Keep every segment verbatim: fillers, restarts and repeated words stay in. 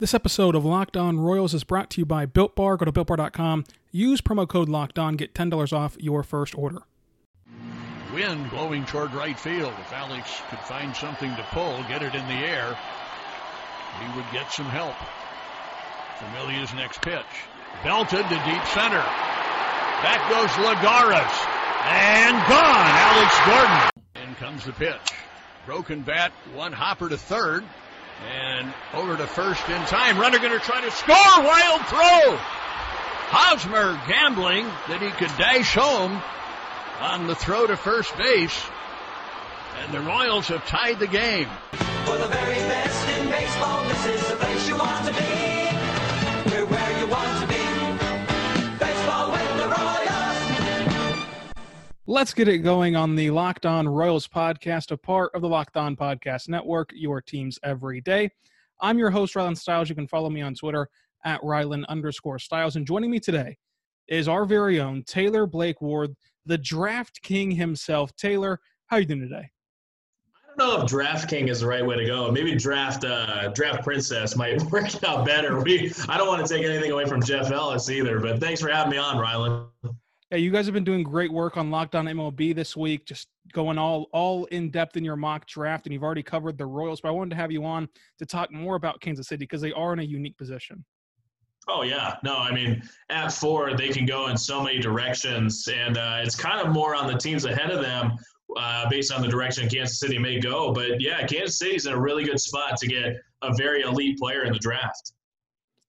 This episode of Locked On Royals is brought to you by Built Bar. Go to built bar dot com, use promo code LOCKEDON, get ten dollars off your first order. Wind blowing toward right field. If Alex could find something to pull, get it in the air, he would get some help. Familia's next pitch. Belted to deep center. Back goes Lagares. And gone, Alex Gordon. In comes the pitch. Broken bat, one hopper to third. And over to first in time. Runner going to try to score. Wild throw. Hosmer gambling that he could dash home on the throw to first base. And the Royals have tied the game. For the very best in baseball, this is the place you want to be. Where you want to be. Baseball with the Royals. Let's get it going on the Locked On Royals podcast, a part of the Locked On Podcast Network, your teams every day. I'm your host, Rylan Stiles. You can follow me on Twitter at Rylan underscore Stiles. And joining me today is our very own Taylor Blake Ward, the Draft King himself. Taylor, how are you doing today? I don't know if Draft King is the right way to go. Maybe Draft uh, Draft Princess might work out better. We I don't want to take anything away from Jeff Ellis either, but thanks for having me on, Rylan. Yeah, you guys have been doing great work on Locked On M L B this week, just going all all in depth in your mock draft, and you've already covered the Royals, but I wanted to have you on to talk more about Kansas City because they are in a unique position. Oh, yeah. No, I mean, at four, they can go in so many directions, and uh, it's kind of more on the teams ahead of them Uh, based on the direction Kansas City may go. But, yeah, Kansas City's in a really good spot to get a very elite player in the draft.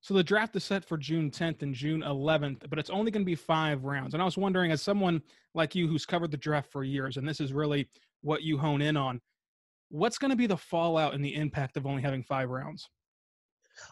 So the draft is set for June tenth and June eleventh, but it's only going to be five rounds. And I was wondering, as someone like you who's covered the draft for years, and this is really what you hone in on, what's going to be the fallout and the impact of only having five rounds?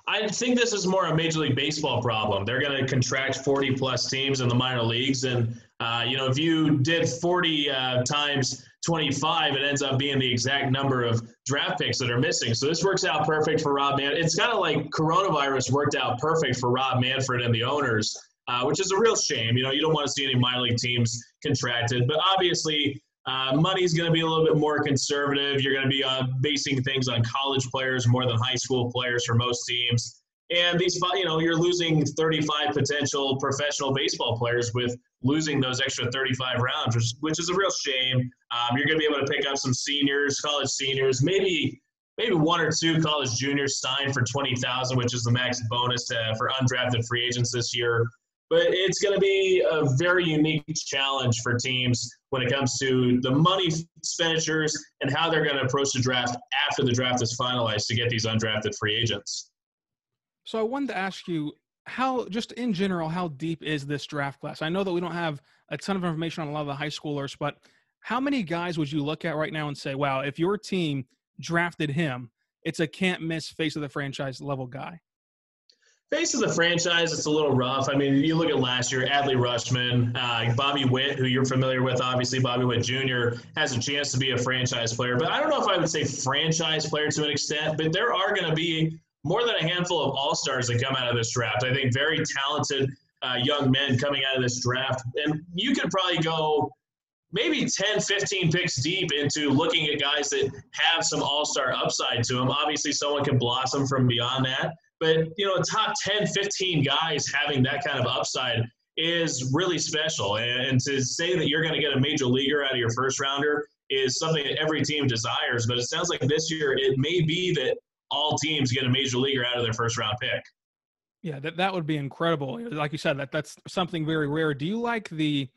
I think this is more a Major League Baseball problem. They're going to contract forty-plus teams in the minor leagues. And, uh, you know, if you did forty uh, times twenty-five, it ends up being the exact number of draft picks that are missing. So this works out perfect for Rob Manfred. It's kind of like coronavirus worked out perfect for Rob Manfred and the owners, uh, which is a real shame. You know, you don't want to see any minor league teams contracted. But obviously, uh, money's going to be a little bit more conservative. You're going to be uh, basing things on college players more than high school players for most teams. And these, you know, you're losing thirty-five potential professional baseball players with losing those extra thirty-five rounds, which, which is a real shame. Um, you're going to be able to pick up some seniors, college seniors, maybe maybe one or two college juniors signed for twenty thousand dollars, which is the max bonus to, for undrafted free agents this year. But it's going to be a very unique challenge for teams when it comes to the money expenditures and how they're going to approach the draft after the draft is finalized to get these undrafted free agents. So I wanted to ask you, how, just in general, how deep is this draft class? I know that we don't have a ton of information on a lot of the high schoolers, but how many guys would you look at right now and say, wow, if your team drafted him, it's a can't-miss face-of-the-franchise level guy? Face of the franchise, it's a little rough. I mean, you look at last year, Adley Rutschman, uh, Bobby Witt, who you're familiar with, obviously, Bobby Witt Junior, has a chance to be a franchise player. But I don't know if I would say franchise player to an extent, but there are going to be more than a handful of all-stars that come out of this draft. I think very talented uh, young men coming out of this draft. And you could probably go maybe ten, fifteen picks deep into looking at guys that have some all-star upside to them. Obviously, someone can blossom from beyond that. But, you know, top ten, fifteen guys having that kind of upside is really special. And, and to say that you're going to get a major leaguer out of your first rounder is something that every team desires. But it sounds like this year it may be that all teams get a major leaguer out of their first round pick. Yeah, that, that would be incredible. Like you said, that that's something very rare. Do you like the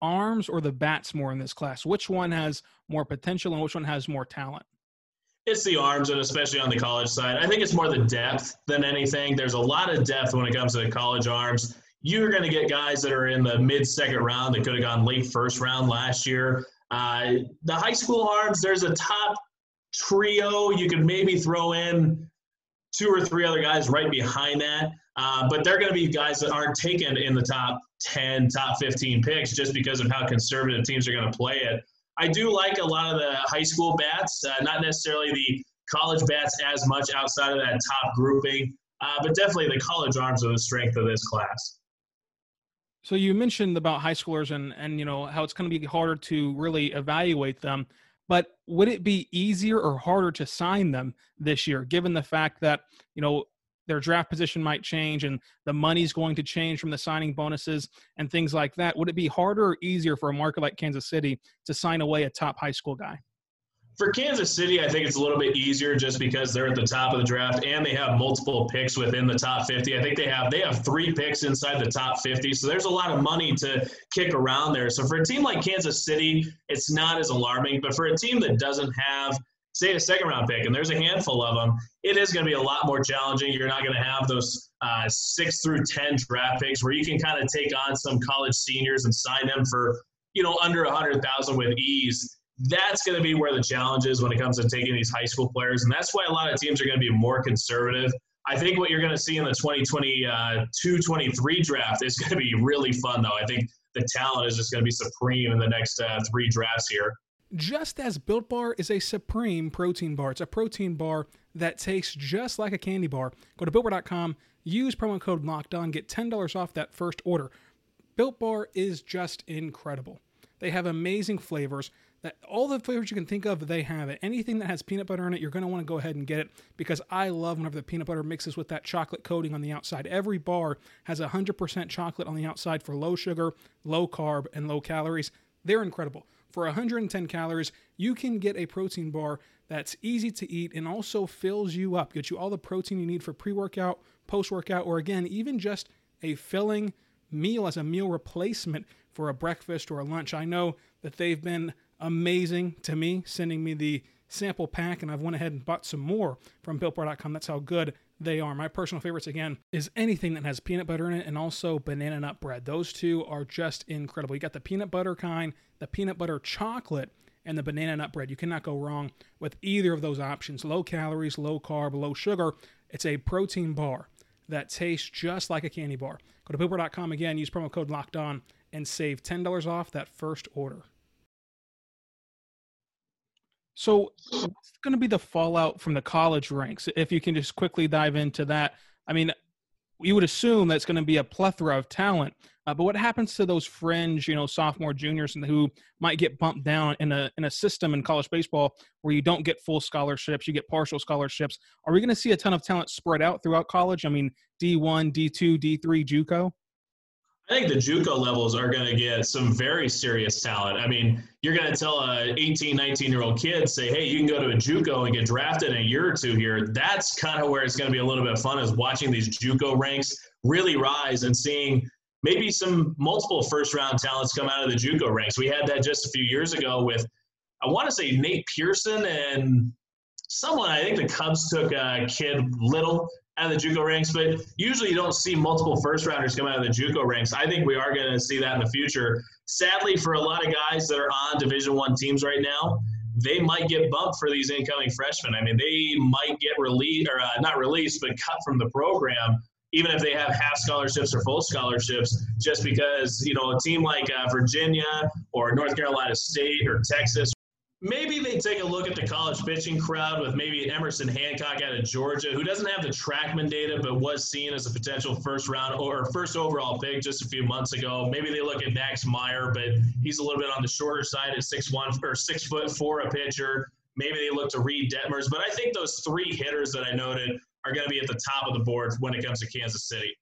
arms or the bats more in this class? Which one has more potential and which one has more talent? It's the arms, and especially on the college side. I think it's more the depth than anything. There's a lot of depth when it comes to the college arms. You're going to get guys that are in the mid-second round that could have gone late first round last year. Uh, the high school arms, there's a top trio. You could maybe throw in two or three other guys right behind that. Uh, but they're going to be guys that aren't taken in the top ten, top fifteen picks just because of how conservative teams are going to play it. I do like a lot of the high school bats, uh, not necessarily the college bats as much outside of that top grouping, uh, but definitely the college arms are the strength of this class. So you mentioned about high schoolers and, and you know, how it's going to be harder to really evaluate them, but would it be easier or harder to sign them this year, given the fact that, you know, their draft position might change and the money's going to change from the signing bonuses and things like that. Would it be harder or easier for a market like Kansas City to sign away a top high school guy? For Kansas City, I think it's a little bit easier just because they're at the top of the draft and they have multiple picks within the top fifty. I think they have they have three picks inside the top fifty, so there's a lot of money to kick around there. So for a team like Kansas City, it's not as alarming. But for a team that doesn't have, say, a second-round pick, and there's a handful of them, it is going to be a lot more challenging. You're not going to have those uh, six through ten draft picks where you can kind of take on some college seniors and sign them for, you know, under one hundred thousand dollars with ease. That's going to be where the challenge is when it comes to taking these high school players, and that's why a lot of teams are going to be more conservative. I think what you're going to see in the twenty twenty-two twenty-three draft is going to be really fun, though. I think the talent is just going to be supreme in the next uh, three drafts here. Just as Built Bar is a supreme protein bar, it's a protein bar that tastes just like a candy bar. Go to built bar dot com, use promo code LOCKEDON, get ten dollars off that first order. Built Bar is just incredible. They have amazing flavors. That all the flavors you can think of, they have it. Anything that has peanut butter in it, you're going to want to go ahead and get it, because I love whenever the peanut butter mixes with that chocolate coating on the outside. Every bar has one hundred percent chocolate on the outside for low sugar, low carb, and low calories. They're incredible. For one hundred ten calories, you can get a protein bar that's easy to eat and also fills you up, gets you all the protein you need for pre-workout, post-workout, or again, even just a filling meal as a meal replacement for a breakfast or a lunch. I know that they've been amazing to me, sending me the sample pack, and I've went ahead and bought some more from built bar dot com. That's how good they are. My personal favorites, again, is anything that has peanut butter in it, and also banana nut bread. Those two are just incredible. You got the peanut butter kind, the peanut butter chocolate, and the banana nut bread. You cannot go wrong with either of those options. Low calories, low carb, low sugar. It's a protein bar that tastes just like a candy bar. Go to built bar dot com again, use promo code LOCKEDON, and save ten dollars off that first order. So what's going to be the fallout from the college ranks? If you can just quickly dive into that. I mean, you would assume that's going to be a plethora of talent, uh, but what happens to those fringe, you know, sophomore, juniors, and who might get bumped down in a in a system in college baseball where you don't get full scholarships, you get partial scholarships? Are we going to see a ton of talent spread out throughout college? I mean, D one, D two, D three, JUCO? I think the JUCO levels are going to get some very serious talent. I mean, you're going to tell an eighteen, nineteen-year-old kid, say, hey, you can go to a JUCO and get drafted in a year or two here. That's kind of where it's going to be a little bit fun, is watching these JUCO ranks really rise and seeing maybe some multiple first-round talents come out of the JUCO ranks. We had that just a few years ago with, I want to say, Nate Pearson and someone. I think the Cubs took a kid, Little, out of the JUCO ranks, but usually you don't see multiple first-rounders come out of the JUCO ranks. I think we are going to see that in the future. Sadly, for a lot of guys that are on Division One teams right now, they might get bumped for these incoming freshmen. I mean, they might get released, or uh, not released, but cut from the program, even if they have half scholarships or full scholarships, just because, you know, a team like uh, Virginia or North Carolina State or Texas, maybe they take a look at the college pitching crowd with maybe Emerson Hancock out of Georgia, who doesn't have the Trackman data but was seen as a potential first round or first overall pick just a few months ago. Maybe they look at Max Meyer, but he's a little bit on the shorter side at six one or six foot four, a pitcher. Maybe they look to Reed Detmers. But I think those three hitters that I noted are going to be at the top of the board when it comes to Kansas City.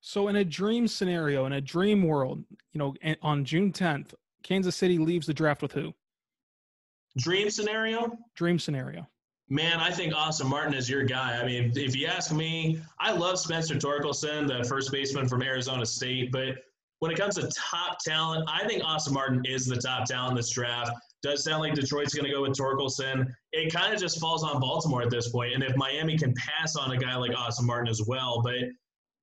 So in a dream scenario, in a dream world, you know, on June tenth, Kansas City leaves the draft with who? Dream scenario? Dream scenario. Man, I think Austin Martin is your guy. I mean, if you ask me, I love Spencer Torkelson, the first baseman from Arizona State, but when it comes to top talent, I think Austin Martin is the top talent in this draft. Does sound like Detroit's going to go with Torkelson. It kind of just falls on Baltimore at this point, and if Miami can pass on a guy like Austin Martin as well. But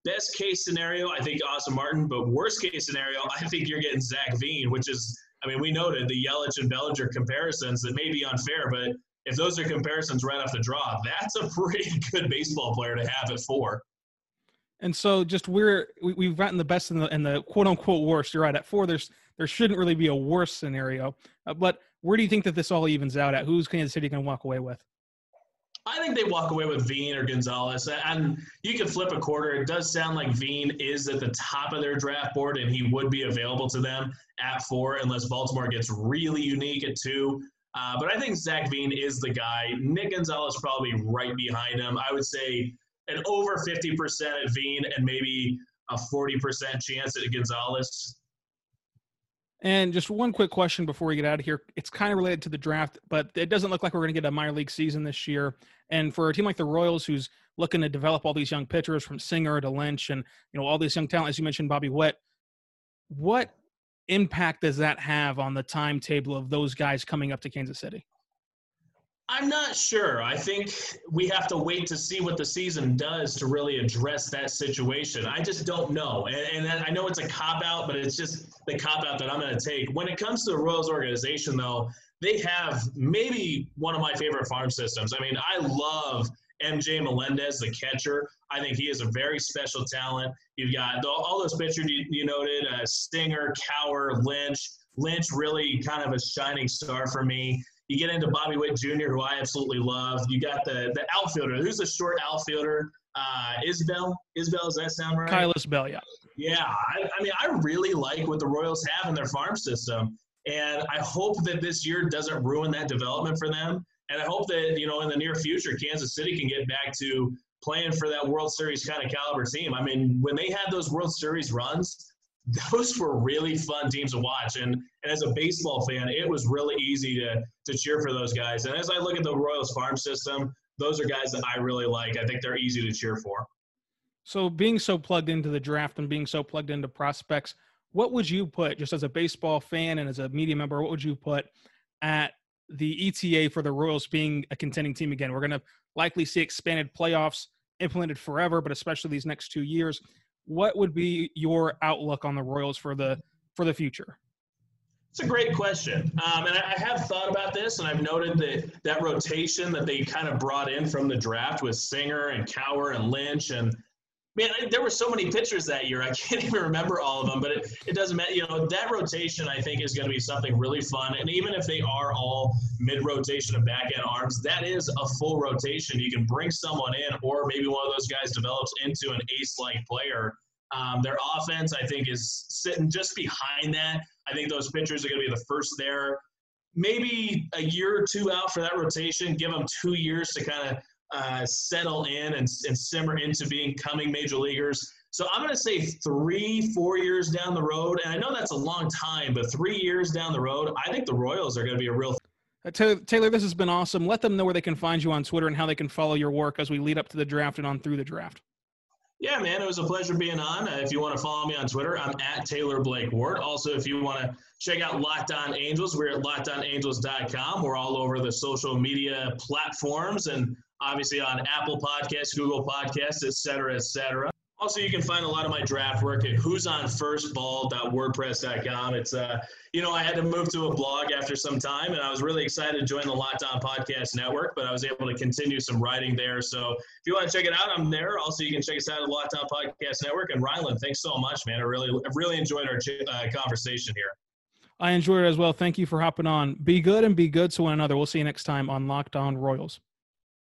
best case scenario, I think Austin Martin, but worst case scenario, I think you're getting Zach Veen, which is – I mean, we noted the Yelich and Bellinger comparisons that may be unfair, but if those are comparisons right off the draw, that's a pretty good baseball player to have at four. And so just we're, we, we've gotten the best and the, and the quote-unquote worst. You're right, at four, there's there shouldn't really be a worse scenario. Uh, but where do you think that this all evens out at? Who's Kansas City going to walk away with? I think they walk away with Veen or Gonzalez, and you can flip a quarter. It does sound like Veen is at the top of their draft board, and he would be available to them at four unless Baltimore gets really unique at two. Uh, but I think Zach Veen is the guy. Nick Gonzalez probably right behind him. I would say an over fifty percent at Veen and maybe a forty percent chance at Gonzalez. And just one quick question before we get out of here. It's kind of related to the draft, but it doesn't look like we're going to get a minor league season this year. And for a team like the Royals, who's looking to develop all these young pitchers from Singer to Lynch and, you know, all these young talent, as you mentioned, Bobby Witt, what impact does that have on the timetable of those guys coming up to Kansas City? I'm not sure. I think we have to wait to see what the season does to really address that situation. I just don't know. And, and I know it's a cop-out, but it's just the cop-out that I'm going to take. When it comes to the Royals organization, though, they have maybe one of my favorite farm systems. I mean, I love M J Melendez, the catcher. I think he is a very special talent. You've got all those pitchers you, you noted, uh, Stinger, Cowher, Lynch. Lynch really kind of a shining star for me. You get into Bobby Witt Junior, who I absolutely love. You got the the outfielder. Who's the short outfielder? Uh, Isbel. Isbel, does that sound right? Kyle Isbel, yeah. Yeah. I, I mean, I really like what the Royals have in their farm system. And I hope that this year doesn't ruin that development for them. And I hope that, you know, in the near future, Kansas City can get back to playing for that World Series kind of caliber team. I mean, when they had those World Series runs, those were really fun teams to watch. And, and as a baseball fan, it was really easy to to cheer for those guys. And as I look at the Royals farm system, those are guys that I really like. I think they're easy to cheer for. So being so plugged into the draft and being so plugged into prospects, what would you put, just as a baseball fan and as a media member, what would you put at the E T A for the Royals being a contending team again? We're going to likely see expanded playoffs implemented forever, but especially these next two years. What would be your outlook on the Royals for the for the future? It's a great question. Um, and I, I have thought about this, and I've noted that that rotation that they kind of brought in from the draft with Singer and Cowher and Lynch. And, man, I, there were so many pitchers that year. I can't even remember all of them, but it, it doesn't matter. You know, that rotation, I think, is going to be something really fun. And even if they are all mid-rotation and back-end arms, that is a full rotation. You can bring someone in, or maybe one of those guys develops into an ace-like player. Um, their offense, I think, is sitting just behind that. I think those pitchers are going to be the first there. Maybe a year or two out for that rotation, give them two years to kind of uh, settle in and, and simmer into becoming major leaguers. So I'm going to say three, four years down the road, and I know that's a long time, but three years down the road, I think the Royals are going to be a real uh, Taylor, Taylor, this has been awesome. Let them know where they can find you on Twitter and how they can follow your work as we lead up to the draft and on through the draft. Yeah, man, it was a pleasure being on. Uh, if you want to follow me on Twitter, I'm at Taylor Blake Ward. Also, if you want to check out Locked On Angels, we're at locked on angels dot com. We're all over the social media platforms and obviously on Apple Podcasts, Google Podcasts, et cetera, et cetera. Also, you can find a lot of my draft work at who's on first ball dot wordpress dot com. It's, uh, you know, I had to move to a blog after some time, and I was really excited to join the Locked On Podcast Network, but I was able to continue some writing there. So if you want to check it out, I'm there. Also, you can check us out at Locked On Podcast Network. And Rylan, thanks so much, man. I really, I really enjoyed our uh, conversation here. I enjoyed it as well. Thank you for hopping on. Be good and be good to one another. We'll see you next time on Locked On Royals.